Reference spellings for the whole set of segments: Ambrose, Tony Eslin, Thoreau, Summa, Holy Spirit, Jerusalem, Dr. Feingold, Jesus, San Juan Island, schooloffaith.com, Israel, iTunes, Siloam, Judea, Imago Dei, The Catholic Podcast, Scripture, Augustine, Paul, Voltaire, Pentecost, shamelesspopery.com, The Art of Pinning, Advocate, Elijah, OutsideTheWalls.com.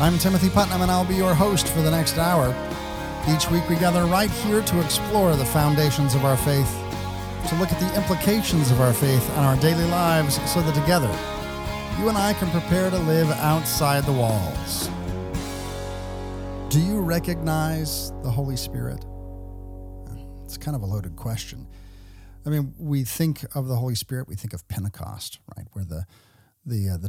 I'm Timothy Putnam, and I'll be your host for the next hour. Each week we gather right here to explore the foundations of our faith, to look at the implications of our faith on our daily lives so that together you and I can prepare to live outside the walls. Do you recognize the Holy Spirit? It's kind of a loaded question. I mean, we think of the Holy Spirit, we think of Pentecost, right, where the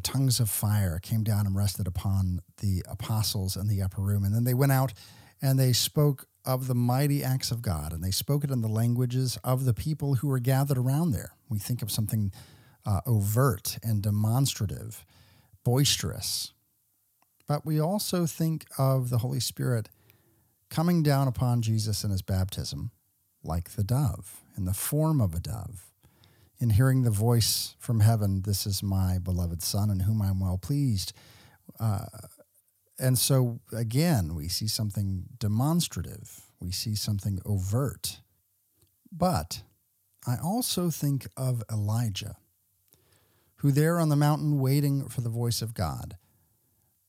tongues of fire came down and rested upon the apostles in the upper room. And then they went out and they spoke of the mighty acts of God, and they spoke it in the languages of the people who were gathered around there. We think of something overt and demonstrative, boisterous. But we also think of the Holy Spirit coming down upon Jesus in his baptism like the dove, in the form of a dove. In hearing the voice from heaven, "This is my beloved Son, in whom I am well pleased." And so, again, we see something demonstrative. We see something overt. But I also think of Elijah, who there on the mountain waiting for the voice of God,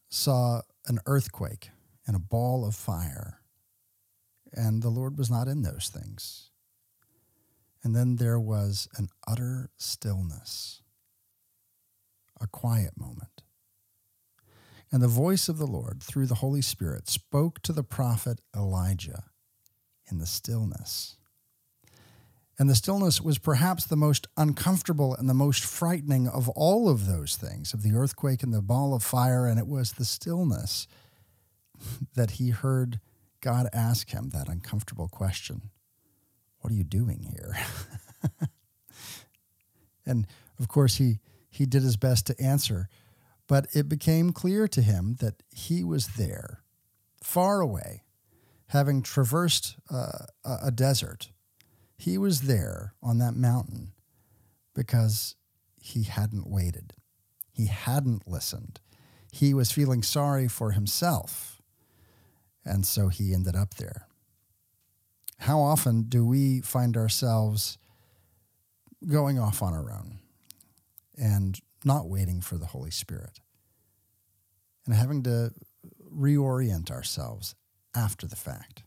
saw an earthquake and a ball of fire. And the Lord was not in those things. And then there was an utter stillness, a quiet moment. And the voice of the Lord through the Holy Spirit spoke to the prophet Elijah in the stillness. And the stillness was perhaps the most uncomfortable and the most frightening of all of those things, of the earthquake and the ball of fire. And it was the stillness that he heard God ask him that uncomfortable question. What are you doing here? And of course, he did his best to answer, but it became clear to him that he was there, far away, having traversed a desert. He was there on that mountain because he hadn't waited. He hadn't listened. He was feeling sorry for himself, and so he ended up there. How often do we find ourselves going off on our own and not waiting for the Holy Spirit and having to reorient ourselves after the fact?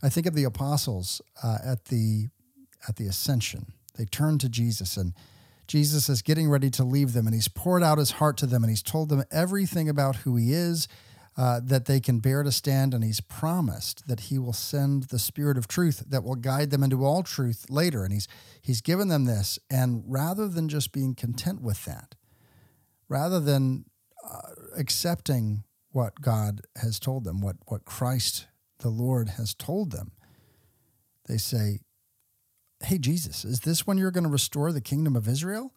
I think of the apostles at the ascension. They turn to Jesus, and Jesus is getting ready to leave them, and he's poured out his heart to them, and he's told them everything about who he is, that they can bear to stand, and he's promised that he will send the Spirit of truth that will guide them into all truth later. And he's given them this, and rather than just being content with that, rather than accepting what God has told them, what Christ the Lord has told them, they say, "Hey, Jesus, is this when you're going to restore the kingdom of Israel?"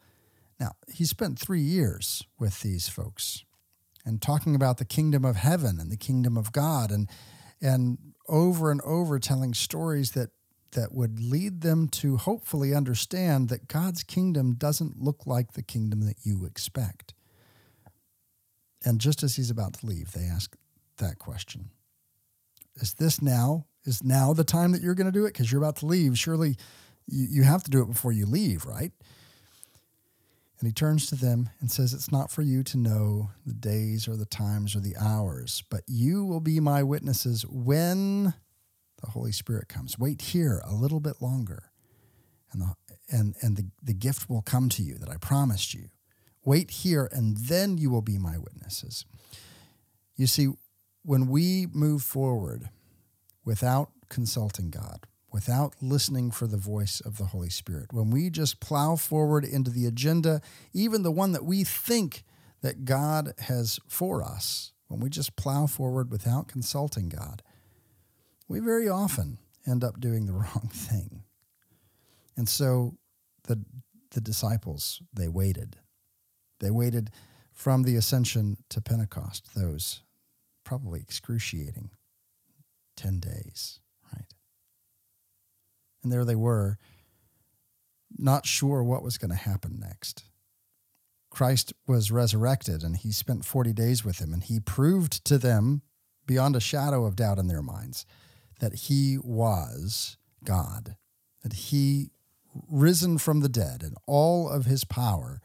Now, he spent 3 years with these folks, and talking about the kingdom of heaven and the kingdom of God, and over telling stories that would lead them to hopefully understand that God's kingdom doesn't look like the kingdom that you expect. And just as he's about to leave, they ask that question. Is this now? Is now the time that you're going to do it? Because you're about to leave. Surely you have to do it before you leave, right? And he turns to them and says, "It's not for you to know the days or the times or the hours, but you will be my witnesses when the Holy Spirit comes. Wait here a little bit longer, and the gift will come to you that I promised you. Wait here, and then you will be my witnesses." You see, when we move forward without consulting God, without listening for the voice of the Holy Spirit, when we just plow forward into the agenda, even the one that we think that God has for us, when we just plow forward without consulting God, we very often end up doing the wrong thing. And so the disciples, they waited. They waited from the ascension to Pentecost, those probably excruciating 10 days. And there they were, not sure what was going to happen next. Christ was resurrected, and he spent 40 days with him, and he proved to them, beyond a shadow of doubt in their minds, that he was God, that he risen from the dead, and all of his power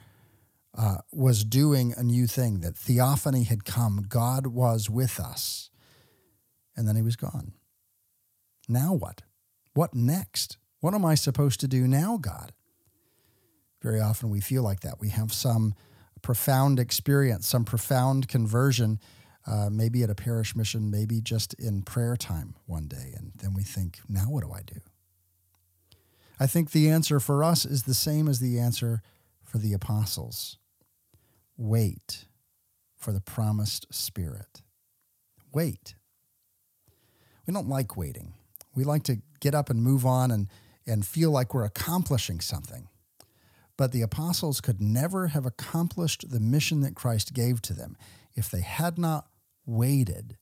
was doing a new thing, that theophany had come, God was with us, and then he was gone. Now what? What next? What am I supposed to do now, God? Very often we feel like that. We have some profound experience, some profound conversion, maybe at a parish mission, maybe just in prayer time one day, and then we think, now what do I do? I think the answer for us is the same as the answer for the apostles. Wait for the promised Spirit. Wait. We don't like waiting. We like to get up and move on and feel like we're accomplishing something. But the apostles could never have accomplished the mission that Christ gave to them if they had not waited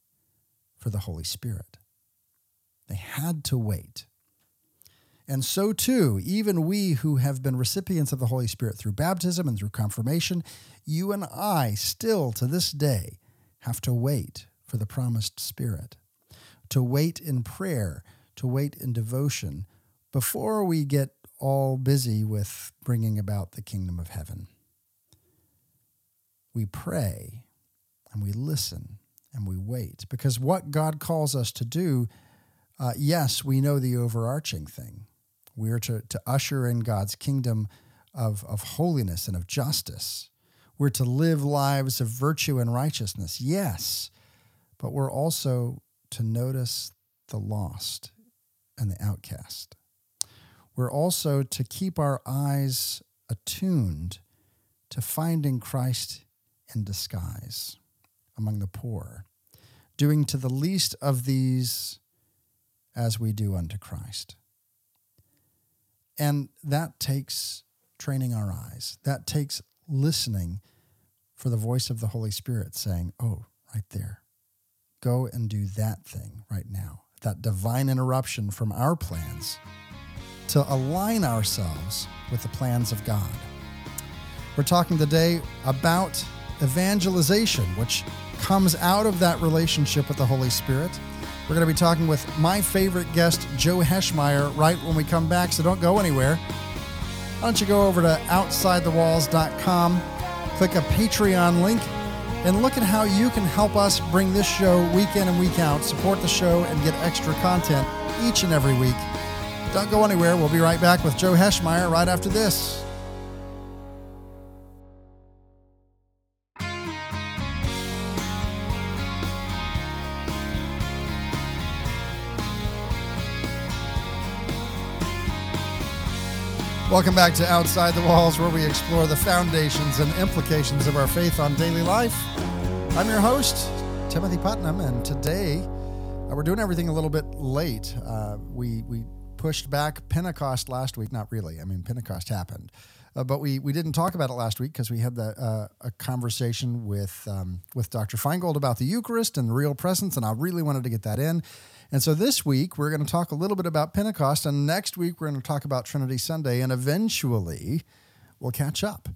for the Holy Spirit. They had to wait. And so too, even we who have been recipients of the Holy Spirit through baptism and through confirmation, you and I still to this day have to wait for the promised Spirit, to wait in prayer, to wait in devotion before we get all busy with bringing about the kingdom of heaven. We pray and we listen and we wait, because what God calls us to do, yes, we know the overarching thing. We are to usher in God's kingdom of holiness and of justice. We're to live lives of virtue and righteousness, yes, but we're also to notice the lost and the outcast. We're also to keep our eyes attuned to finding Christ in disguise among the poor, doing to the least of these as we do unto Christ. And that takes training our eyes. That takes listening for the voice of the Holy Spirit saying, oh, right there. Go and do that thing right now. That divine interruption from our plans to align ourselves with the plans of God. We're talking today about evangelization, which comes out of that relationship with the Holy Spirit. We're going to be talking with my favorite guest, Joe Heschmeyer, right when we come back, so don't go anywhere. Why don't you go over to OutsideTheWalls.com, click a Patreon link, and look at how you can help us bring this show week in and week out, support the show, and get extra content each and every week. Don't go anywhere. We'll be right back with Joe Heschmeyer right after this. Welcome back to Outside the Walls, where we explore the foundations and implications of our faith on daily life. I'm your host, Timothy Putnam, and today we're doing everything a little bit late. We pushed back Pentecost last week. Not really. I mean, Pentecost happened. But we didn't talk about it last week because we had a conversation with Dr. Feingold about the Eucharist and the real presence, and I really wanted to get that in. And so this week, we're going to talk a little bit about Pentecost, and next week, we're going to talk about Trinity Sunday, and eventually, we'll catch up.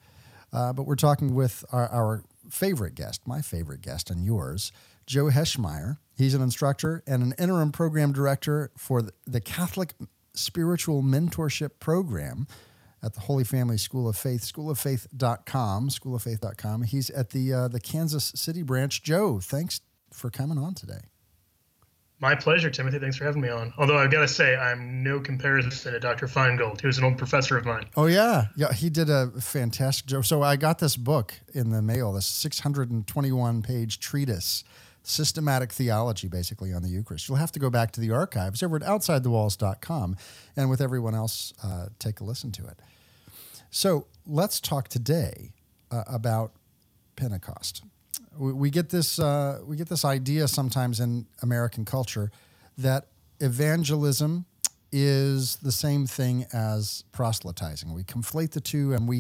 But we're talking with our favorite guest, my favorite guest and yours, Joe Heschmeyer. He's an instructor and an interim program director for the Catholic Spiritual Mentorship Program at the Holy Family School of Faith, schooloffaith.com, schooloffaith.com. He's at the Kansas City branch. Joe, thanks for coming on today. My pleasure, Timothy. Thanks for having me on. Although I've got to say, I'm no comparison to Dr. Feingold, who was an old professor of mine. Oh, yeah. Yeah, he did a fantastic job. So I got this book in the mail, this 621-page treatise, systematic theology, basically, on the Eucharist. You'll have to go back to the archives over at OutsideTheWalls.com, and with everyone else, take a listen to it. So let's talk today about Pentecost. We get this idea sometimes in American culture that evangelism is the same thing as proselytizing. We conflate the two, and we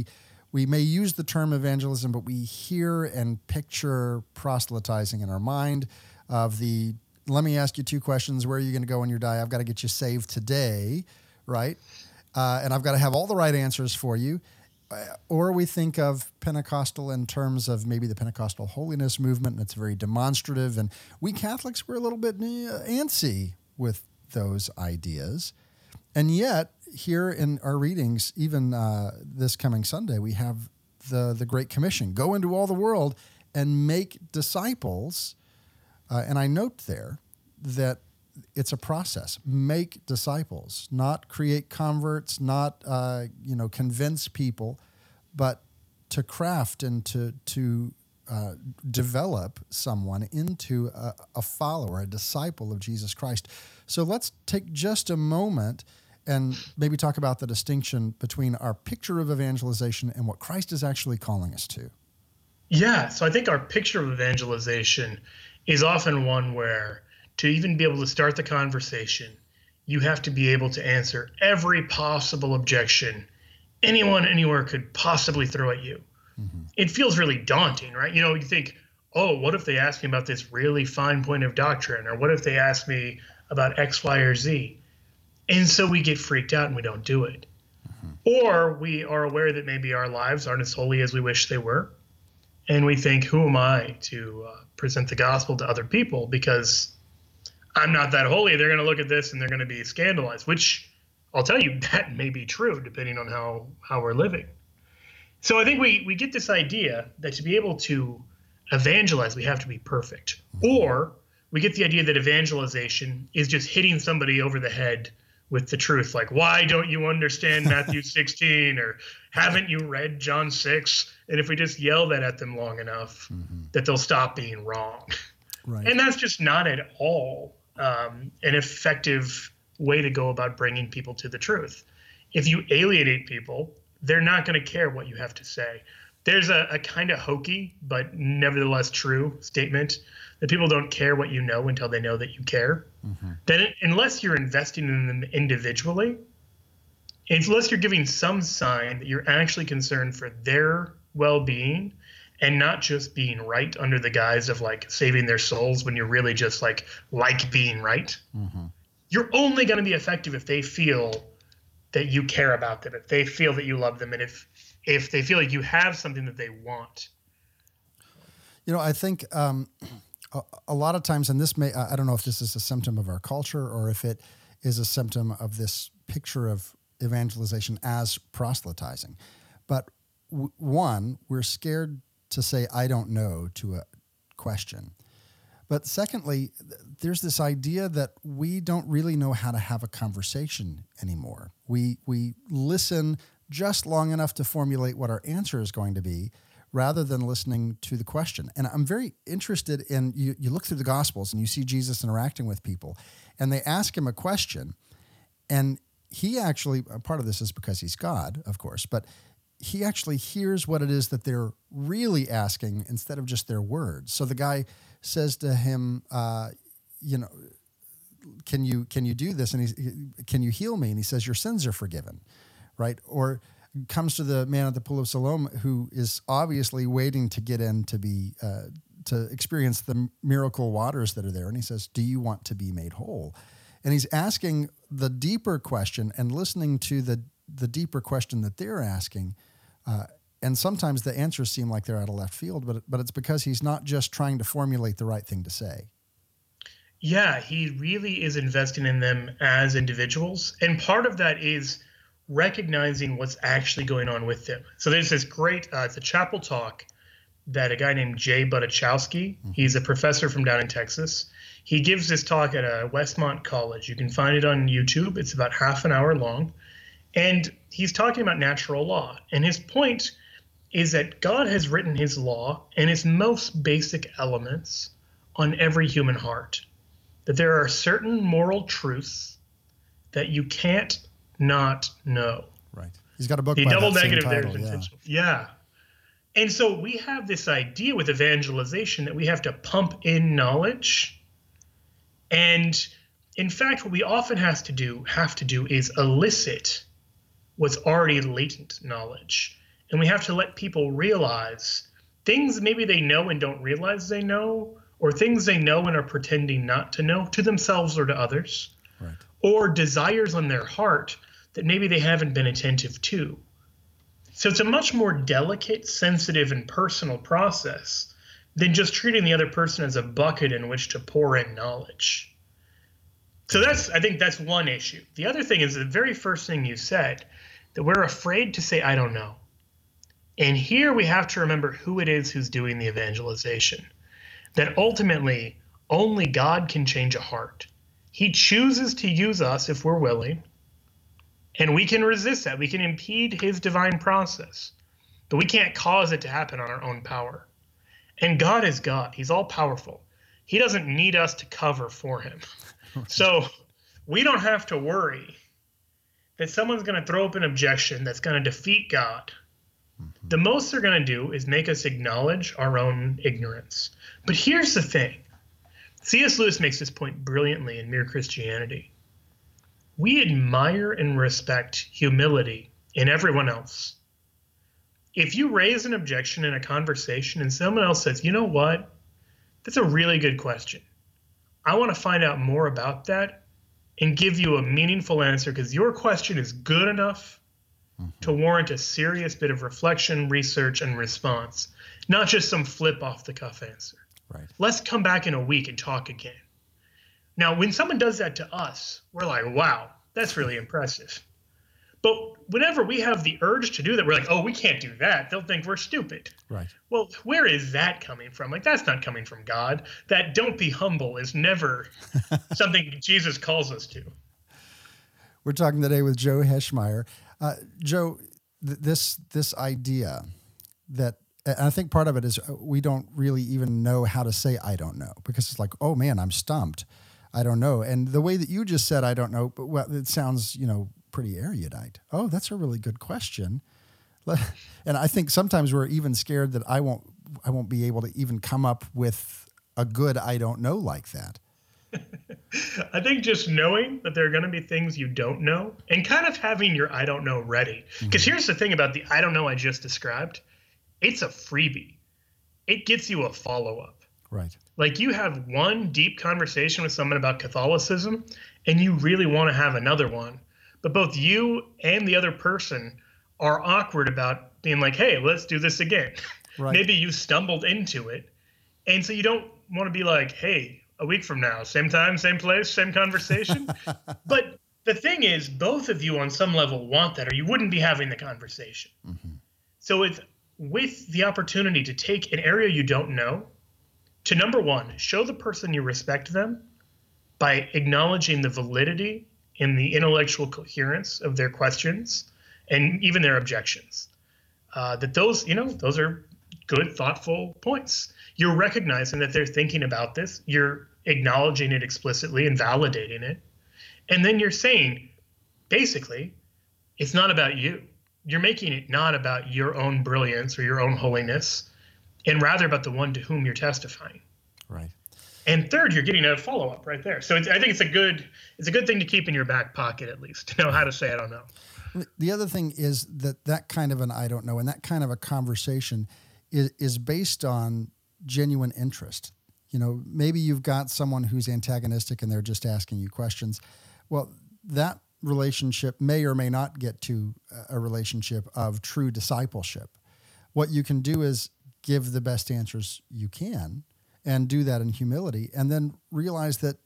may use the term evangelism, but we hear and picture proselytizing in our mind of the, let me ask you two questions, where are you going to go when you die? I've got to get you saved today, right? And I've got to have all the right answers for you. Or we think of Pentecostal in terms of maybe the Pentecostal holiness movement, and it's very demonstrative. And we Catholics, we're a little bit antsy with those ideas. And yet, here in our readings, even this coming Sunday, we have the Great Commission. Go into all the world and make disciples. And I note there that it's a process. Make disciples, not create converts, not convince people, but to craft and to develop someone into a follower, a disciple of Jesus Christ. So let's take just a moment and maybe talk about the distinction between our picture of evangelization and what Christ is actually calling us to. Yeah, so I think our picture of evangelization is often one where to even be able to start the conversation, you have to be able to answer every possible objection anyone anywhere could possibly throw at you. Mm-hmm. It feels really daunting, right? You know, you think, oh, what if they ask me about this really fine point of doctrine? Or what if they ask me about X, Y, or Z? And so we get freaked out and we don't do it. Mm-hmm. Or we are aware that maybe our lives aren't as holy as we wish they were. And we think, who am I to present the gospel to other people? Because I'm not that holy. They're going to look at this and they're going to be scandalized, which I'll tell you that may be true depending on how we're living. So I think we get this idea that to be able to evangelize, we have to be perfect. Or we get the idea that evangelization is just hitting somebody over the head with the truth. Like, why don't you understand Matthew 16? Or haven't you read John 6? And if we just yell that at them long enough, mm-hmm. that they'll stop being wrong. Right. And that's just not at all an effective way to go about bringing people to the truth. If you alienate people, they're not going to care what you have to say. There's a kind of hokey, but nevertheless true statement that people don't care what you know until they know that you care. Mm-hmm. Then unless you're investing in them individually, unless you're giving some sign that you're actually concerned for their well-being and not just being right under the guise of like saving their souls when you're really just like being right, mm-hmm. you're only going to be effective if they feel that you care about them, if they feel that you love them, and if they feel like you have something that they want. You know, I think a lot of times, and this may, I don't know if this is a symptom of our culture or if it is a symptom of this picture of evangelization as proselytizing, but one, we're scared to say, I don't know, to a question. But secondly, there's this idea that we don't really know how to have a conversation anymore. We listen just long enough to formulate what our answer is going to be rather than listening to the question. And I'm very interested in, you look through the Gospels and you see Jesus interacting with people, and they ask him a question. And he actually, part of this is because he's God, of course, but he actually hears what it is that they're really asking instead of just their words. So the guy says to him, can you do this? And can you heal me? And he says, your sins are forgiven, right? Or comes to the man at the pool of Siloam who is obviously waiting to get in to be to experience the miracle waters that are there. And he says, do you want to be made whole? And he's asking the deeper question and listening to the deeper question that they're asking. And sometimes the answers seem like they're out of left field, but it's because he's not just trying to formulate the right thing to say. Yeah, he really is investing in them as individuals. And part of that is recognizing what's actually going on with them. So there's this great, it's a chapel talk that a guy named Jay Budziszewski, mm-hmm. he's a professor from down in Texas. He gives this talk at a Westmont College. You can find it on YouTube. It's about half an hour long. And he's talking about natural law. And his point is that God has written his law and its most basic elements on every human heart, that there are certain moral truths that you can't not know. Right. He's got a book by that same title. Yeah. And so we have this idea with evangelization that we have to pump in knowledge. And in fact, what we often have to do is elicit what's already latent knowledge. And we have to let people realize things maybe they know and don't realize they know, or things they know and are pretending not to know to themselves or to others, right. Or desires on their heart that maybe they haven't been attentive to. So it's a much more delicate, sensitive, and personal process than just treating the other person as a bucket in which to pour in knowledge. So I think that's one issue. The other thing is the very first thing you said, that we're afraid to say, I don't know. And here we have to remember who it is who's doing the evangelization, that ultimately only God can change a heart. He chooses to use us if we're willing, and we can resist that. We can impede his divine process, but we can't cause it to happen on our own power. And God is God. He's all powerful. He doesn't need us to cover for him. So we don't have to worry that someone's going to throw up an objection that's going to defeat God. The most they're going to do is make us acknowledge our own ignorance. But here's the thing. C.S. Lewis makes this point brilliantly in Mere Christianity. We admire and respect humility in everyone else. If you raise an objection in a conversation and someone else says, you know what, that's a really good question. I want to find out more about that and give you a meaningful answer because your question is good enough to warrant a serious bit of reflection, research, and response, not just some flip off the cuff answer. Right. Let's come back in a week and talk again. Now, when someone does that to us, we're like, wow, that's really impressive. But whenever we have the urge to do that, we're like, oh, we can't do that. They'll think we're stupid. Right. Well, where is that coming from? Like, that's not coming from God. That don't be humble is never something Jesus calls us to. We're talking today with Joe Heschmeyer. Joe, this idea that, and I think part of it is we don't really even know how to say I don't know, because it's like, oh, man, I'm stumped. I don't know. And the way that you just said I don't know, but well, it sounds, you know, pretty erudite. Oh, that's a really good question. And I think sometimes we're even scared that I won't be able to even come up with a good I don't know like that. I think just knowing that there are going to be things you don't know and kind of having your I don't know ready. Because here's the thing about the I don't know I just described. It's a freebie. It gets you a follow-up. Right. Like you have one deep conversation with someone about Catholicism and you really want to have another one. But both you and the other person are awkward about being like, hey, let's do this again. Right. Maybe you stumbled into it. And so you don't want to be like, hey, a week from now, same time, same place, same conversation. But the thing is, both of you on some level want that, or you wouldn't be having the conversation. Mm-hmm. So it's with the opportunity to take an area you don't know to, number one, show the person you respect them by acknowledging the validity and the intellectual coherence of their questions and even their objections. That those, you know, those are good, thoughtful points. You're recognizing that they're thinking about this. You're acknowledging it explicitly and validating it. And then you're saying, basically, it's not about you. You're making it not about your own brilliance or your own holiness, and rather about the one to whom you're testifying. Right. And third, you're getting a follow-up right there. So I think it's a good thing to keep in your back pocket, at least, to know how to say I don't know. The other thing is that kind of an I don't know and that kind of a conversation is based on genuine interest. You know, maybe you've got someone who's antagonistic and they're just asking you questions. Well, that relationship may or may not get to a relationship of true discipleship. What you can do is give the best answers you can and do that in humility, and then realize that,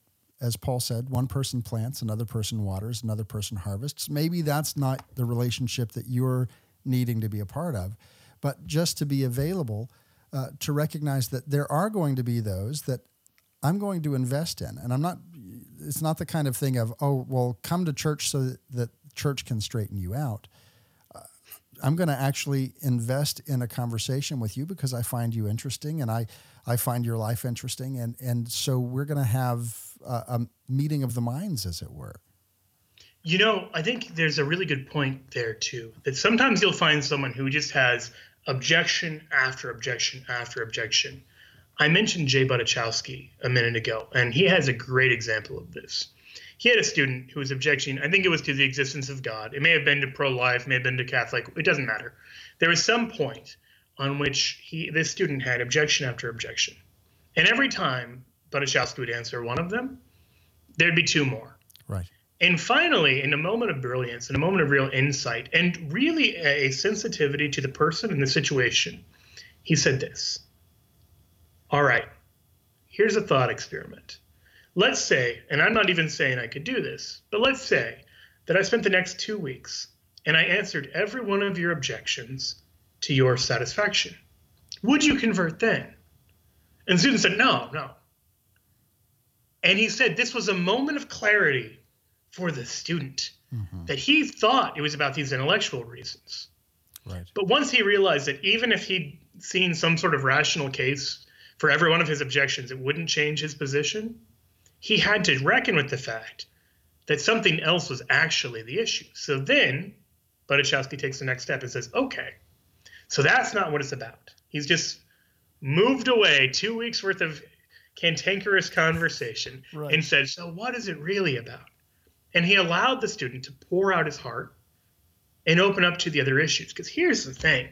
as Paul said, one person plants, another person waters, another person harvests. Maybe that's not the relationship that you're needing to be a part of, but just to be available to recognize that there are going to be those that I'm going to invest in. And I'm not, it's not the kind of thing of, oh, well, come to church so that church can straighten you out. I'm going to actually invest in a conversation with you because I find you interesting and I find your life interesting. And so we're going to have a meeting of the minds, as it were. You know, I think there's a really good point there too, that sometimes you'll find someone who just has objection after objection after objection. I mentioned Jay Budziszewski a minute ago, and he has a great example of this. He had a student who was objecting, I think it was to the existence of God. It may have been to pro-life, may have been to Catholic, it doesn't matter. There was some point on which this student had objection after objection. And every time Budziszewski would answer one of them, there'd be two more. Right. And finally, in a moment of brilliance, in a moment of real insight, and really a sensitivity to the person and the situation, he said this. All right, here's a thought experiment. Let's say, and I'm not even saying I could do this, but let's say that I spent the next 2 weeks and I answered every one of your objections to your satisfaction. Would you convert then? And the student said, no. And he said this was a moment of clarity for the student, that he thought it was about these intellectual reasons. Right. But once he realized that even if he'd seen some sort of rational case for every one of his objections, it wouldn't change his position, he had to reckon with the fact that something else was actually the issue. So then Budziszewski takes the next step and says, okay, so that's not what it's about. He's just moved away 2 weeks worth of cantankerous conversation and said, so what is it really about? And he allowed the student to pour out his heart and open up to the other issues. Because here's the thing.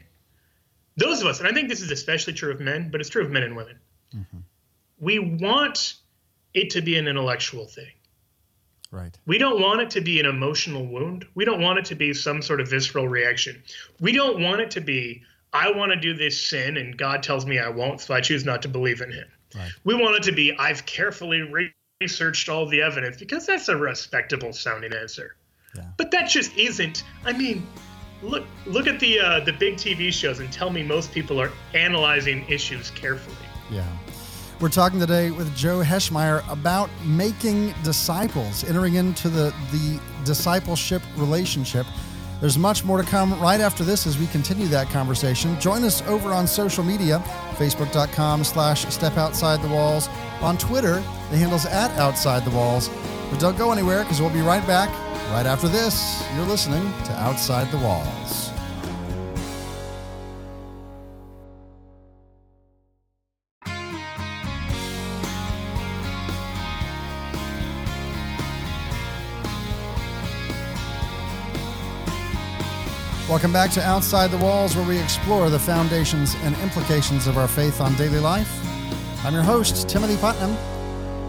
Those of us, and I think this is especially true of men, but it's true of men and women, we want it to be an intellectual thing. Right. We don't want it to be an emotional wound. We don't want it to be some sort of visceral reaction. We don't want it to be, I want to do this sin and God tells me I won't, so I choose not to believe in him. Right. We want it to be, I've carefully researched all the evidence, because that's a respectable sounding answer. Yeah. But that just isn't. I mean, look at the big TV shows and tell me most people are analyzing issues carefully. Yeah. We're talking today with Joe Heschmeyer about making disciples, entering into the discipleship relationship. There's much more to come right after this as we continue that conversation. Join us over on social media, facebook.com/step outside the walls. On Twitter, the handle's @outside the walls. But don't go anywhere, because we'll be right back. Right after this, you're listening to Outside the Walls. Welcome back to Outside the Walls, where we explore the foundations and implications of our faith on daily life. I'm your host, Timothy Putnam.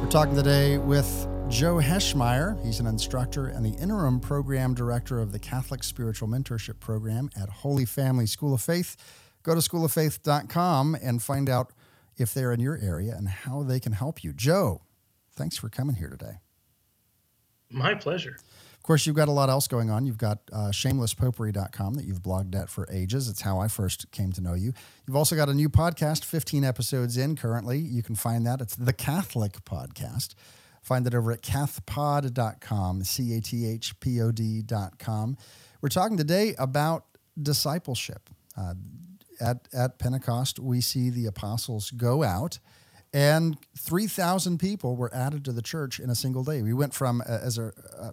We're talking today with Joe Heschmeyer. He's an instructor and the interim program director of the Catholic Spiritual Mentorship Program at Holy Family School of Faith. Go to schooloffaith.com and find out if they're in your area and how they can help you. Joe, thanks for coming here today. My pleasure. Of course, you've got a lot else going on. You've got shamelesspopery.com that you've blogged at for ages. It's how I first came to know you. You've also got a new podcast, 15 episodes in currently. You can find that. It's the Catholic Podcast. Find it over at cathpod.com, cathpod.com. We're talking today about discipleship. At Pentecost, we see the apostles go out, and 3,000 people were added to the church in a single day. We went from, as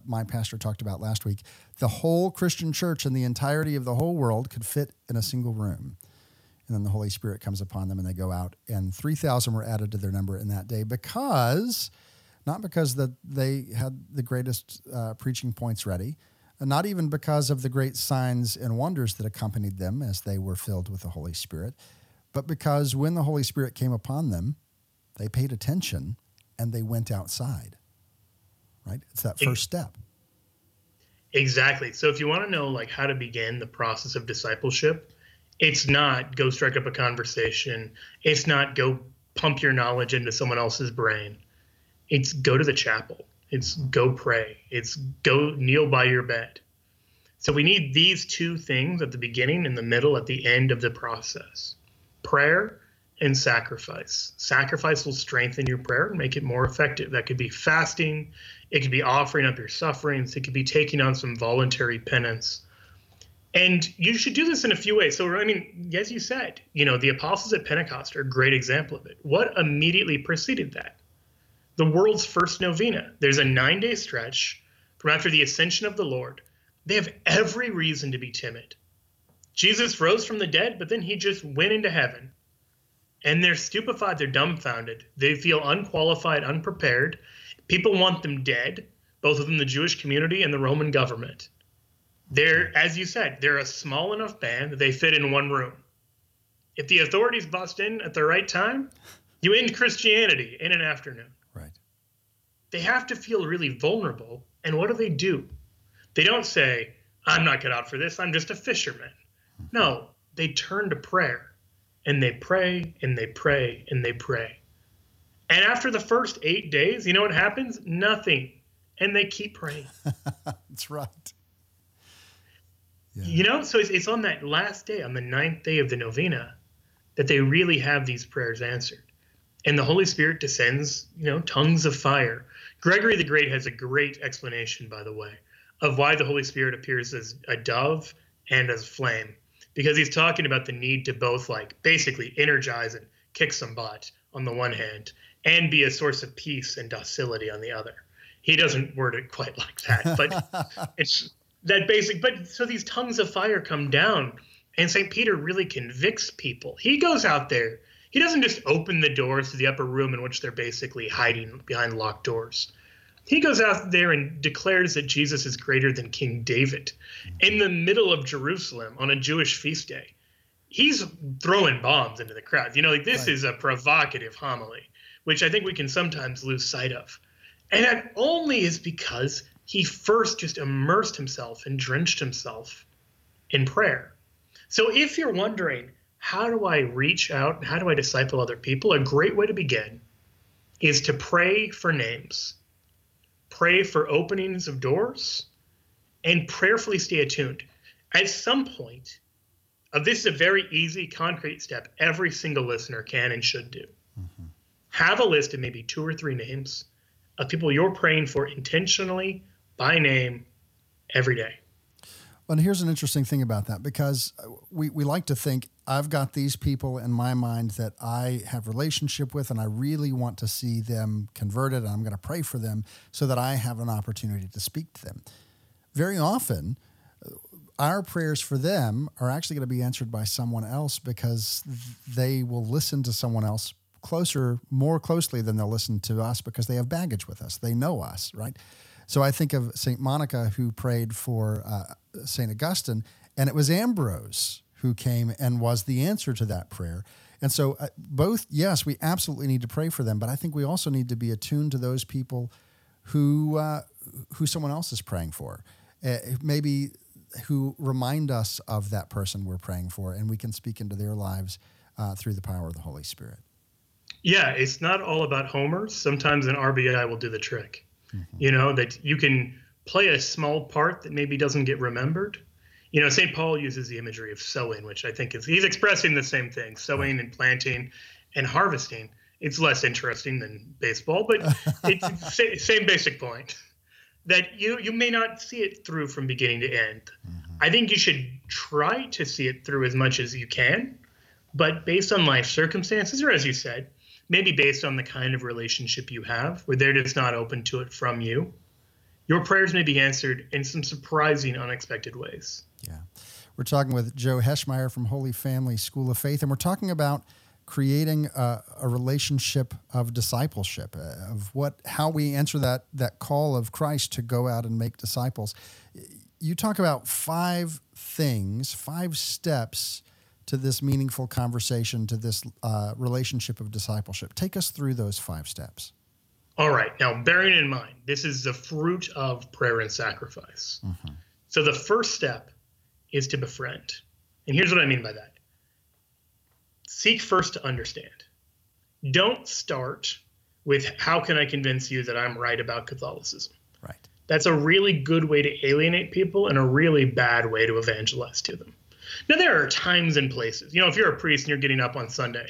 my pastor talked about last week, the whole Christian church and the entirety of the whole world could fit in a single room. And then the Holy Spirit comes upon them, and they go out, and 3,000 were added to their number in that day because... Not because they had the greatest preaching points ready, and not even because of the great signs and wonders that accompanied them as they were filled with the Holy Spirit, but because when the Holy Spirit came upon them, they paid attention and they went outside, right? It's that first step. Exactly. So if you want to know like how to begin the process of discipleship, it's not go strike up a conversation. It's not go pump your knowledge into someone else's brain. It's go to the chapel. It's go pray. It's go kneel by your bed. So we need these two things at the beginning, in the middle, at the end of the process. Prayer and sacrifice. Sacrifice will strengthen your prayer and make it more effective. That could be fasting. It could be offering up your sufferings. It could be taking on some voluntary penance. And you should do this in a few ways. So, I mean, as you said, you know, the apostles at Pentecost are a great example of it. What immediately preceded that? The world's first novena. There's a 9-day stretch from after the ascension of the Lord. They have every reason to be timid. Jesus rose from the dead, but then he just went into heaven. And they're stupefied, they're dumbfounded. They feel unqualified, unprepared. People want them dead, both of them, the Jewish community and the Roman government. They're, as you said, they're a small enough band that they fit in one room. If the authorities bust in at the right time, you end Christianity in an afternoon. They have to feel really vulnerable. And what do? They don't say, I'm not cut out for this. I'm just a fisherman. No, they turn to prayer, and they pray and they pray and they pray. And after the first 8 days, you know what happens? Nothing. And they keep praying. That's right. Yeah. You know, so it's on that last day, on the ninth day of the novena, that they really have these prayers answered. And the Holy Spirit descends, you know, tongues of fire. Gregory the Great has a great explanation, by the way, of why the Holy Spirit appears as a dove and as flame, because he's talking about the need to both, like, basically energize and kick some butt on the one hand and be a source of peace and docility on the other. He doesn't word it quite like that, but it's that basic. But so these tongues of fire come down, and St. Peter really convicts people. He goes out there. He doesn't just open the doors to the upper room in which they're basically hiding behind locked doors. He goes out there and declares that Jesus is greater than King David in the middle of Jerusalem on a Jewish feast day. He's throwing bombs into the crowd. You know, like, this is a provocative homily, which I think we can sometimes lose sight of. And that only is because he first just immersed himself and drenched himself in prayer. So if you're wondering, how do I reach out and how do I disciple other people? A great way to begin is to pray for names, pray for openings of doors, and prayerfully stay attuned. At some point, this is a very easy, concrete step every single listener can and should do. Mm-hmm. Have a list of maybe 2 or 3 names of people you're praying for intentionally by name every day. And here's an interesting thing about that, because we like to think, I've got these people in my mind that I have relationship with, and I really want to see them converted, and I'm going to pray for them so that I have an opportunity to speak to them. Very often, our prayers for them are actually going to be answered by someone else, because they will listen to someone else more closely than they'll listen to us, because they have baggage with us. They know us, right? So I think of St. Monica, who prayed for St. Augustine, and it was Ambrose who came and was the answer to that prayer. And so both, yes, we absolutely need to pray for them, but I think we also need to be attuned to those people who someone else is praying for, maybe who remind us of that person we're praying for, and we can speak into their lives through the power of the Holy Spirit. Yeah, it's not all about homers. Sometimes an RBI will do the trick. Mm-hmm. You know, that you can play a small part that maybe doesn't get remembered. You know, St. Paul uses the imagery of sowing, which I think is, he's expressing the same thing, sowing and planting and harvesting. It's less interesting than baseball, but it's the same basic point, that you may not see it through from beginning to end. Mm-hmm. I think you should try to see it through as much as you can, but based on life circumstances, or as you said, maybe based on the kind of relationship you have, where they're just not open to it from you, your prayers may be answered in some surprising, unexpected ways. Yeah. We're talking with Joe Heschmeyer from Holy Family School of Faith, and we're talking about creating a relationship of discipleship, of how we answer that call of Christ to go out and make disciples. You talk about 5 steps to this meaningful conversation, to this relationship of discipleship. Take us through those 5 steps. All right. Now, bearing in mind, this is the fruit of prayer and sacrifice. Mm-hmm. So the first step is to befriend. And here's what I mean by that. Seek first to understand. Don't start with, how can I convince you that I'm right about Catholicism? Right. That's a really good way to alienate people and a really bad way to evangelize to them. Now, there are times and places. You know, if you're a priest and you're getting up on Sunday,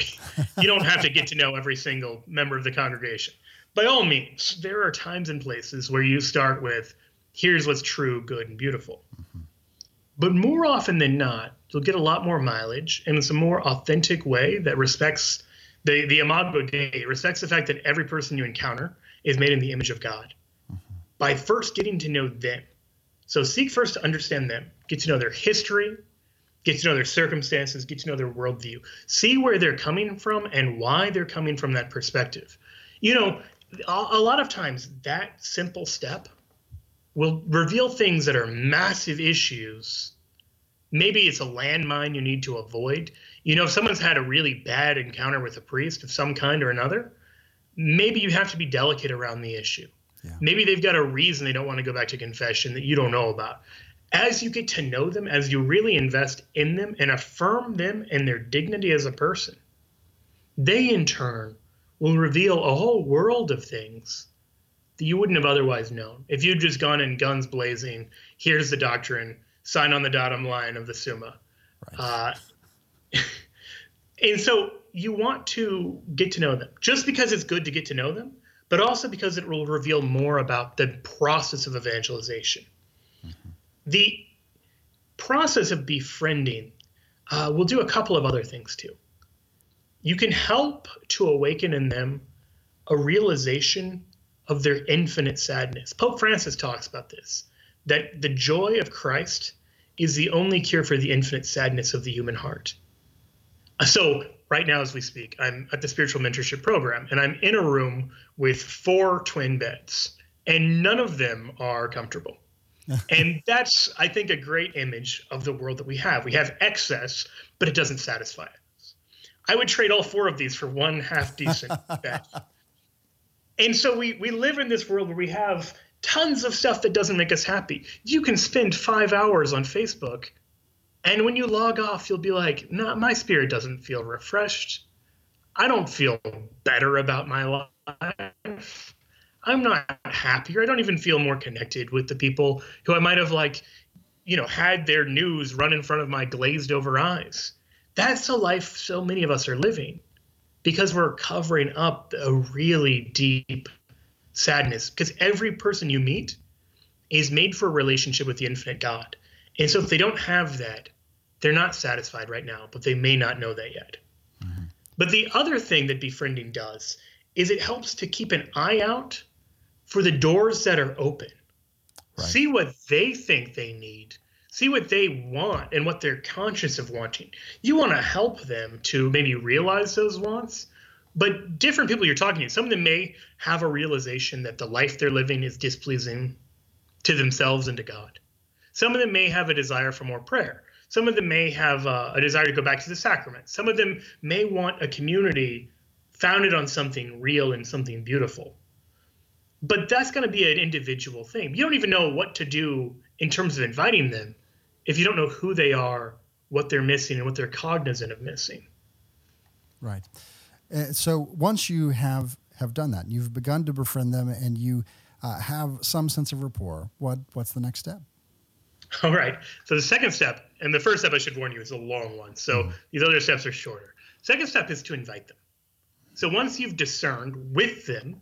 you don't have to get to know every single member of the congregation. By all means, there are times and places where you start with, here's what's true, good, and beautiful. Mm-hmm. But more often than not, you'll get a lot more mileage, and it's a more authentic way that respects the Imago Dei, respects the fact that every person you encounter is made in the image of God. Mm-hmm. By first getting to know them. So seek first to understand them, get to know their history, get to know their circumstances, get to know their worldview. See where they're coming from and why they're coming from that perspective. You know, a lot of times that simple step will reveal things that are massive issues. Maybe it's a landmine you need to avoid. You know, if someone's had a really bad encounter with a priest of some kind or another, maybe you have to be delicate around the issue. Yeah. Maybe they've got a reason they don't want to go back to confession that you don't know about. As you get to know them, as you really invest in them and affirm them and their dignity as a person, they in turn will reveal a whole world of things that you wouldn't have otherwise known. If you'd just gone in guns blazing, here's the doctrine, sign on the dotted line of the Summa. Right. And so you want to get to know them, just because it's good to get to know them, but also because it will reveal more about the process of evangelization. Mm-hmm. The process of befriending will do a couple of other things too. You can help to awaken in them a realization of their infinite sadness. Pope Francis talks about this, that the joy of Christ is the only cure for the infinite sadness of the human heart. So right now as we speak, I'm at the Spiritual Mentorship Program, and I'm in a room with 4 twin beds, and none of them are comfortable. And that's, I think, a great image of the world that we have. We have excess, but it doesn't satisfy us. I would trade all 4 of these for one half-decent bed. And so we live in this world where we have tons of stuff that doesn't make us happy. You can spend 5 hours on Facebook, and when you log off, you'll be like, no, my spirit doesn't feel refreshed. I don't feel better about my life. I'm not happier. I don't even feel more connected with the people who I might have, like, you know, had their news run in front of my glazed over eyes. That's the life so many of us are living, because we're covering up a really deep sadness, because every person you meet is made for a relationship with the infinite God. And so if they don't have that, they're not satisfied right now, but they may not know that yet. Mm-hmm. But the other thing that befriending does is it helps to keep an eye out for the doors that are open. Right. See what they think they need. See what they want and what they're conscious of wanting. You want to help them to maybe realize those wants, but different people you're talking to, some of them may have a realization that the life they're living is displeasing to themselves and to God. Some of them may have a desire for more prayer. Some of them may have a desire to go back to the sacrament. Some of them may want a community founded on something real and something beautiful. But that's going to be an individual thing. You don't even know what to do in terms of inviting them if you don't know who they are, what they're missing, and what they're cognizant of missing. Right. So once you have done that, you've begun to befriend them, and you have some sense of rapport, what's the next step? All right. So the second step, and the first step, I should warn you, is a long one. So these other steps are shorter. Second step is to invite them. So once you've discerned with them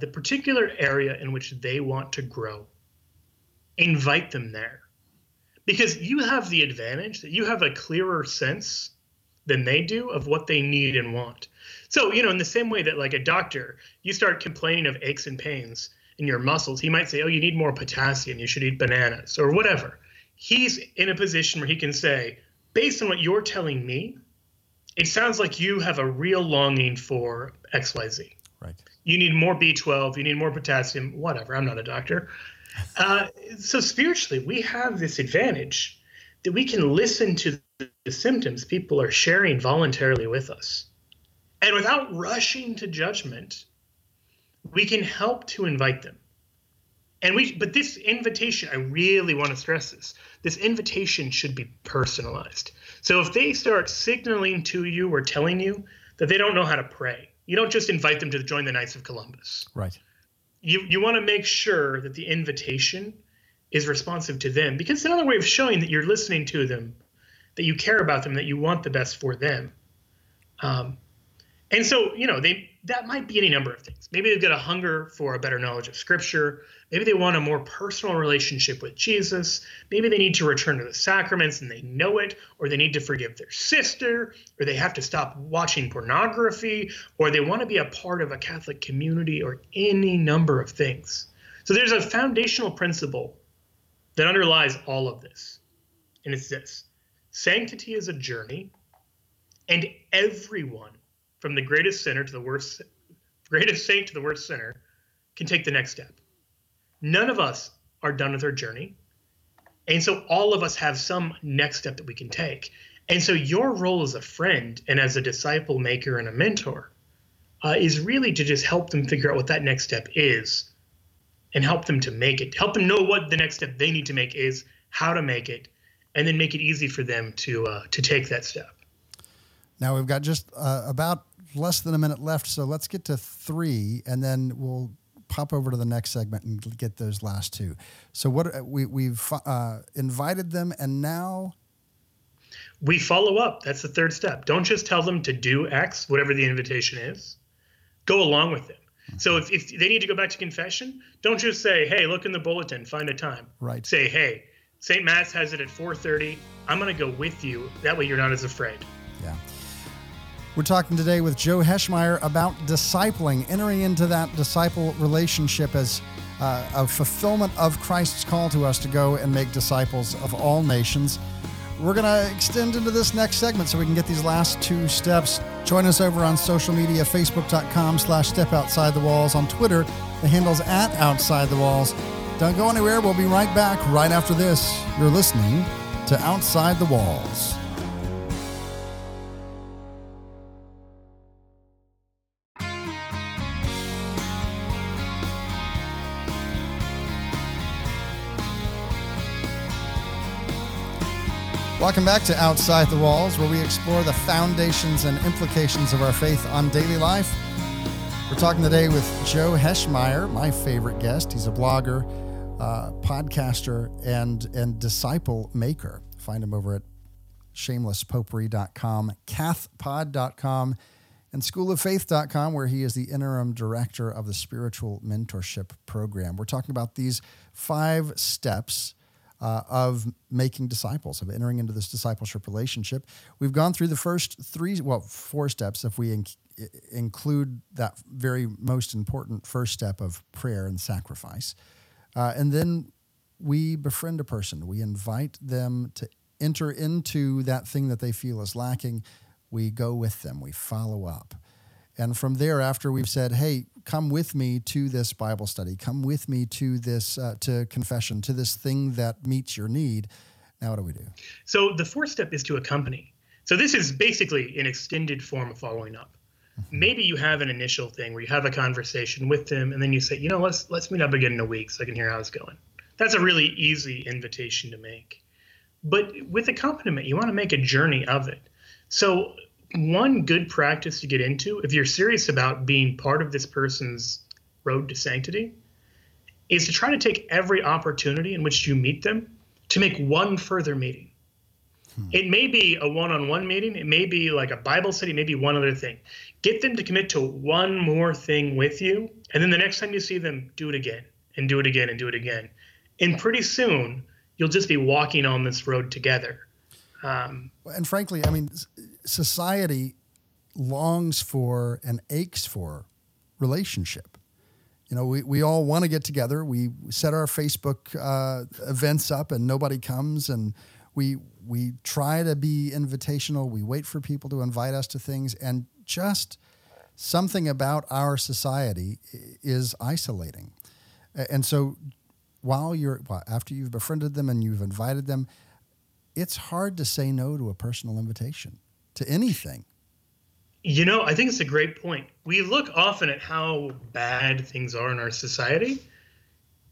the particular area in which they want to grow, invite them there. Because you have the advantage that you have a clearer sense than they do of what they need and want. So, you know, in the same way that, like, a doctor, you start complaining of aches and pains in your muscles, he might say, oh, you need more potassium, you should eat bananas or whatever. He's in a position where he can say, based on what you're telling me, it sounds like you have a real longing for XYZ. Right. You need more B12, you need more potassium, whatever. I'm not a doctor. So spiritually, we have this advantage that we can listen to the symptoms people are sharing voluntarily with us. And without rushing to judgment, we can help to invite them. But this invitation, I really want to stress this invitation should be personalized. So if they start signaling to you or telling you that they don't know how to pray, you don't just invite them to join the Knights of Columbus. Right. You want to make sure that the invitation is responsive to them, because it's another way of showing that you're listening to them, that you care about them, that you want the best for them. And so, you know, that might be any number of things. Maybe they've got a hunger for a better knowledge of Scripture. Maybe they want a more personal relationship with Jesus. Maybe they need to return to the sacraments and they know it, or they need to forgive their sister, or they have to stop watching pornography, or they want to be a part of a Catholic community, or any number of things. So there's a foundational principle that underlies all of this, and it's this. Sanctity is a journey, and everyone, from the greatest saint to the worst sinner, can take the next step. None of us are done with our journey. And so all of us have some next step that we can take. And so your role as a friend and as a disciple maker and a mentor is really to just help them figure out what that next step is and help them to make it, help them know what the next step they need to make is, how to make it, and then make it easy for them to take that step. Now we've got just about less than a minute left, so let's get to 3, and then we'll pop over to the next segment and get those last two. So what we've invited them, and now we follow up. That's the third step. Don't just tell them to do X, whatever the invitation is. Go along with it. So if they need to go back to confession, don't just say, hey, look in the bulletin, find a time. Right. Say, hey, St. Mass has it at 4:30. I'm going to go with you. That way you're not as afraid. Yeah. We're talking today with Joe Heschmeyer about discipling, entering into that disciple relationship as a fulfillment of Christ's call to us to go and make disciples of all nations. We're going to extend into this next segment so we can get these last two steps. Join us over on social media, facebook.com/stepouutsidethewalls. On Twitter, the handle's @OutsideTheWalls. Don't go anywhere. We'll be right back right after this. You're listening to Outside the Walls. Welcome back to Outside the Walls, where we explore the foundations and implications of our faith on daily life. We're talking today with Joe Heschmeyer, my favorite guest. He's a blogger, podcaster, and disciple maker. Find him over at shamelesspopery.com, cathpod.com, and schooloffaith.com, where he is the interim director of the Spiritual Mentorship Program. We're talking about these 5 steps of making disciples, of entering into this discipleship relationship. We've gone through the first 4 steps if we include that very most important first step of prayer and sacrifice. And then we befriend a person. We invite them to enter into that thing that they feel is lacking. We go with them. We follow up. And from there, after we've said, hey, come with me to this Bible study, come with me to this, to confession, to this thing that meets your need, now what do we do? So the fourth step is to accompany. So this is basically an extended form of following up. Mm-hmm. Maybe you have an initial thing where you have a conversation with them, and then you say, you know, let's meet up again in a week so I can hear how it's going. That's a really easy invitation to make. But with accompaniment, you want to make a journey of it. So one good practice to get into, if you're serious about being part of this person's road to sanctity, is to try to take every opportunity in which you meet them to make one further meeting. It may be a one-on-one meeting. It may be like a Bible study, maybe one other thing. Get them to commit to one more thing with you. And then the next time you see them, do it again and do it again and do it again. And pretty soon you'll just be walking on this road together. And frankly, I mean, society longs for and aches for relationship. You know, we all want to get together. We set our Facebook events up and nobody comes, and we try to be invitational. We wait for people to invite us to things, and just something about our society is isolating. And so after you've befriended them and you've invited them, it's hard to say no to a personal invitation, to anything. You know, I think it's a great point. We look often at how bad things are in our society,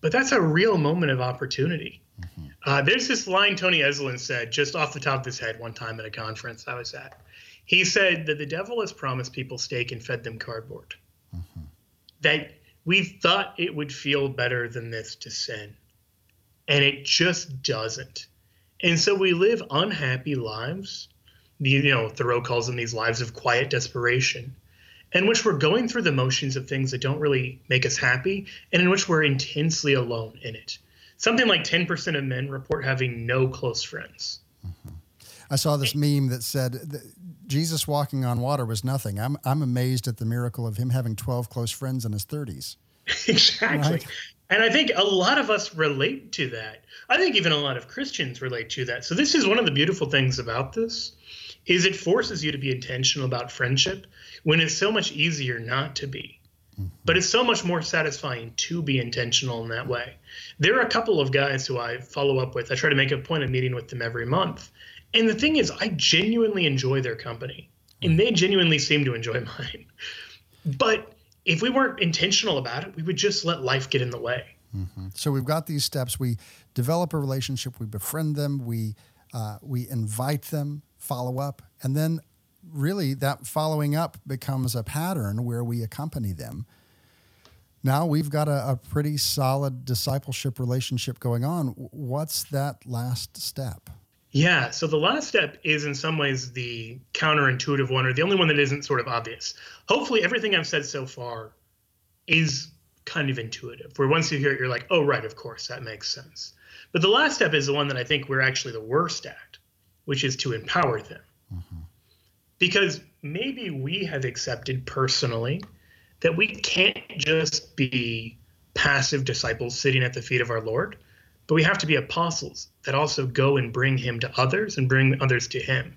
but that's a real moment of opportunity. Mm-hmm. There's this line Tony Eslin said just off the top of his head one time at a conference I was at. He said that the devil has promised people steak and fed them cardboard. Mm-hmm. That we thought it would feel better than this to sin, and it just doesn't. And so we live unhappy lives. You know, Thoreau calls them these lives of quiet desperation, in which we're going through the motions of things that don't really make us happy, and in which we're intensely alone in it. Something like 10% of men report having no close friends. Mm-hmm. I saw this meme that said that Jesus walking on water was nothing. I'm amazed at the miracle of him having 12 close friends in his 30s. Exactly. Right? And I think a lot of us relate to that. I think even a lot of Christians relate to that. So this is one of the beautiful things about this, is it forces you to be intentional about friendship when it's so much easier not to be. Mm-hmm. But it's so much more satisfying to be intentional in that way. There are a couple of guys who I follow up with. I try to make a point of meeting with them every month. And the thing is, I genuinely enjoy their company, and they genuinely seem to enjoy mine. But if we weren't intentional about it, we would just let life get in the way. Mm-hmm. So we've got these steps. We develop a relationship. We befriend them. We invite them, follow up. And then really that following up becomes a pattern where we accompany them. now we've got a pretty solid discipleship relationship going on. What's that last step? Yeah, so the last step is in some ways the counterintuitive one, or the only one that isn't sort of obvious. Hopefully everything I've said so far is kind of intuitive, where once you hear it, you're like, oh, right, of course, that makes sense. But the last step is the one that I think we're actually the worst at, which is to empower them. Mm-hmm. Because maybe we have accepted personally that we can't just be passive disciples sitting at the feet of our Lord, but we have to be apostles that also go and bring him to others and bring others to him.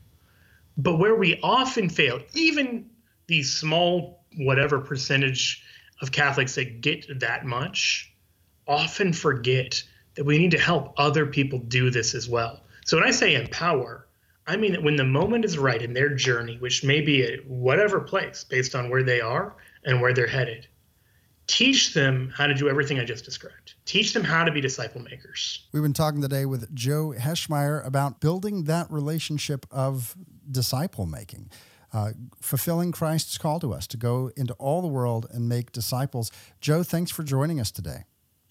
But where we often fail, even the small whatever percentage of Catholics that get that much, often forget that we need to help other people do this as well. So when I say empower, I mean that when the moment is right in their journey, which may be at whatever place based on where they are and where they're headed, teach them how to do everything I just described. Teach them how to be disciple makers. We've been talking today with Joe Heschmeyer about building that relationship of disciple making. Fulfilling Christ's call to us to go into all the world and make disciples. Joe, thanks for joining us today.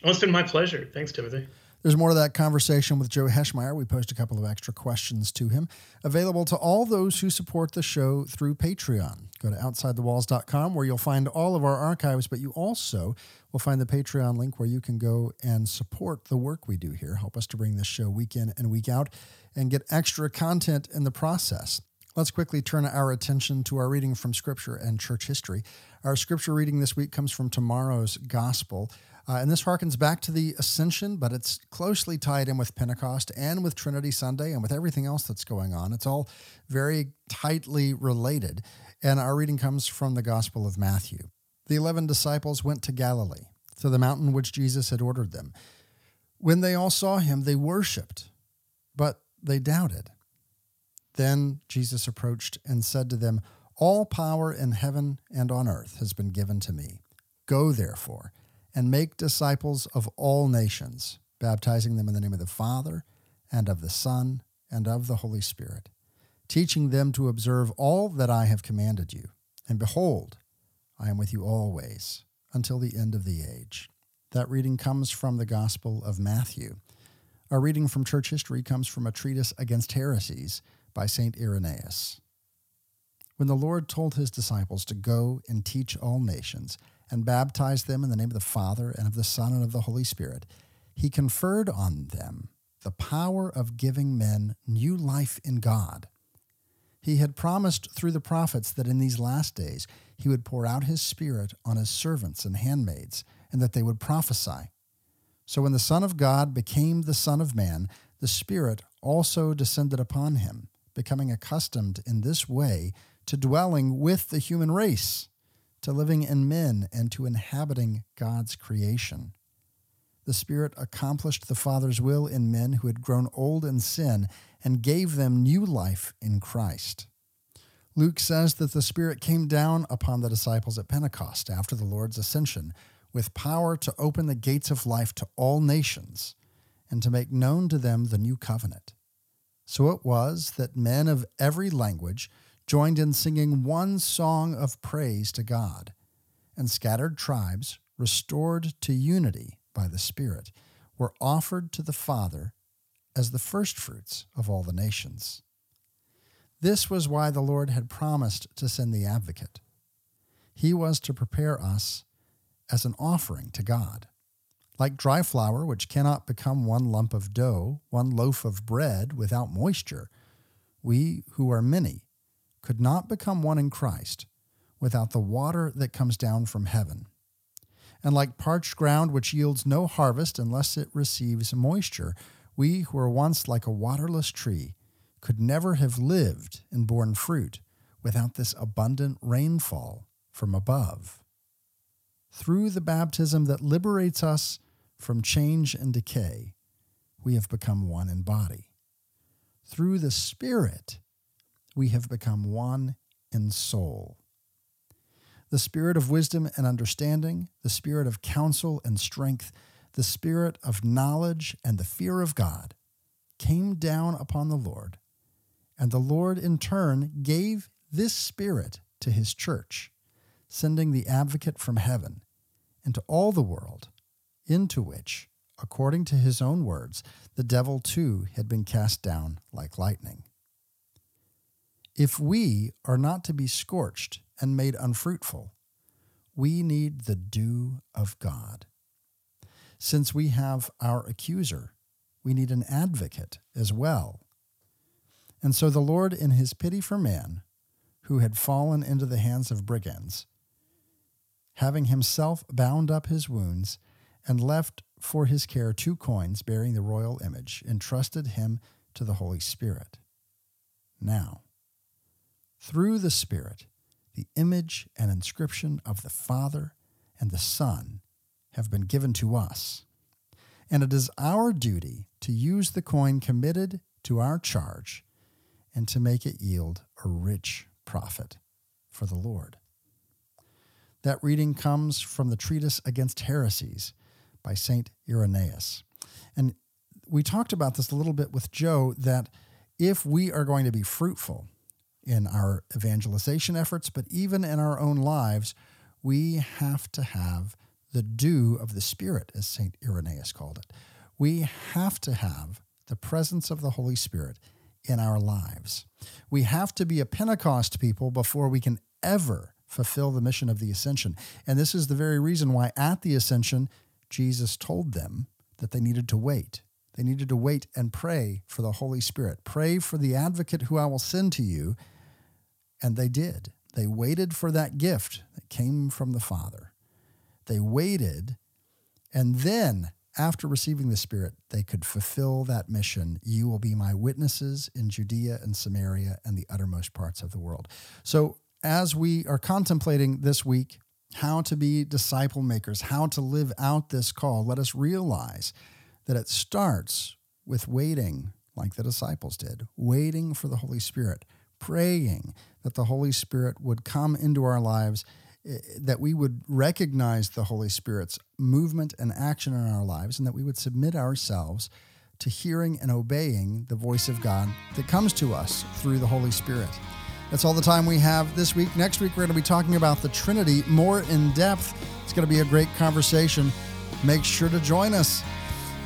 Oh, it's been my pleasure. Thanks, Timothy. There's more to that conversation with Joe Heschmeyer. We post a couple of extra questions to him, available to all those who support the show through Patreon. Go to OutsideTheWalls.com, where you'll find all of our archives, but you also will find the Patreon link where you can go and support the work we do here, help us to bring this show week in and week out, and get extra content in the process. Let's quickly turn our attention to our reading from Scripture and church history. Our Scripture reading this week comes from tomorrow's Gospel, and this harkens back to the Ascension, but it's closely tied in with Pentecost and with Trinity Sunday and with everything else that's going on. It's all very tightly related, and our reading comes from the Gospel of Matthew. The 11 disciples went to Galilee, to the mountain which Jesus had ordered them. When they all saw him, they worshipped, but they doubted. Then Jesus approached and said to them, "All power in heaven and on earth has been given to me. Go, therefore, and make disciples of all nations, baptizing them in the name of the Father and of the Son and of the Holy Spirit, teaching them to observe all that I have commanded you. And behold, I am with you always until the end of the age." That reading comes from the Gospel of Matthew. Our reading from church history comes from a Treatise Against Heresies by St. Irenaeus. When the Lord told his disciples to go and teach all nations and baptize them in the name of the Father and of the Son and of the Holy Spirit, he conferred on them the power of giving men new life in God. He had promised through the prophets that in these last days he would pour out his Spirit on his servants and handmaids, and that they would prophesy. So when the Son of God became the Son of Man, the Spirit also descended upon him, becoming accustomed in this way to dwelling with the human race, to living in men, and to inhabiting God's creation. The Spirit accomplished the Father's will in men who had grown old in sin and gave them new life in Christ. Luke says that the Spirit came down upon the disciples at Pentecost after the Lord's ascension with power to open the gates of life to all nations and to make known to them the new covenant. So it was that men of every language joined in singing one song of praise to God, and scattered tribes, restored to unity by the Spirit, were offered to the Father as the firstfruits of all the nations. This was why the Lord had promised to send the Advocate. He was to prepare us as an offering to God. Like dry flour, which cannot become one lump of dough, one loaf of bread without moisture, we who are many could not become one in Christ without the water that comes down from heaven. And like parched ground, which yields no harvest unless it receives moisture, we who were once like a waterless tree could never have lived and borne fruit without this abundant rainfall from above. Through the baptism that liberates us from change and decay, we have become one in body. Through the Spirit, we have become one in soul. The Spirit of wisdom and understanding, the Spirit of counsel and strength, the Spirit of knowledge and the fear of God came down upon the Lord, and the Lord in turn gave this Spirit to his church, sending the Advocate from heaven, and to all the world, into which, according to his own words, the devil too had been cast down like lightning. If we are not to be scorched and made unfruitful, we need the dew of God. Since we have our accuser, we need an advocate as well. And so the Lord, in his pity for man, who had fallen into the hands of brigands, having himself bound up his wounds and left for his care 2 coins bearing the royal image, entrusted him to the Holy Spirit. Now, through the Spirit, the image and inscription of the Father and the Son have been given to us, and it is our duty to use the coin committed to our charge and to make it yield a rich profit for the Lord. That reading comes from the Treatise Against Heresies by St. Irenaeus. And we talked about this a little bit with Joe, that if we are going to be fruitful in our evangelization efforts, but even in our own lives, we have to have the dew of the Spirit, as St. Irenaeus called it. We have to have the presence of the Holy Spirit in our lives. We have to be a Pentecost people before we can ever fulfill the mission of the Ascension. And this is the very reason why at the Ascension, Jesus told them that they needed to wait. They needed to wait and pray for the Holy Spirit. Pray for the advocate who I will send to you. And they did. They waited for that gift that came from the Father. They waited, and then after receiving the Spirit, they could fulfill that mission. You will be my witnesses in Judea and Samaria and the uttermost parts of the world. So as we are contemplating this week how to be disciple makers, how to live out this call, let us realize that it starts with waiting like the disciples did, waiting for the Holy Spirit, praying that the Holy Spirit would come into our lives, that we would recognize the Holy Spirit's movement and action in our lives, and that we would submit ourselves to hearing and obeying the voice of God that comes to us through the Holy Spirit. That's all the time we have this week. Next week, we're going to be talking about the Trinity more in depth. It's going to be a great conversation. Make sure to join us.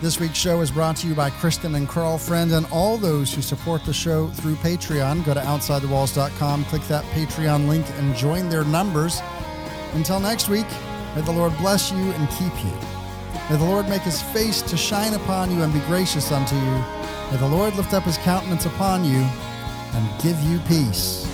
This week's show is brought to you by Kristen and Carl Friend and all those who support the show through Patreon. Go to OutsideTheWalls.com, click that Patreon link, and join their numbers. Until next week, may the Lord bless you and keep you. May the Lord make his face to shine upon you and be gracious unto you. May the Lord lift up his countenance upon you and give you peace.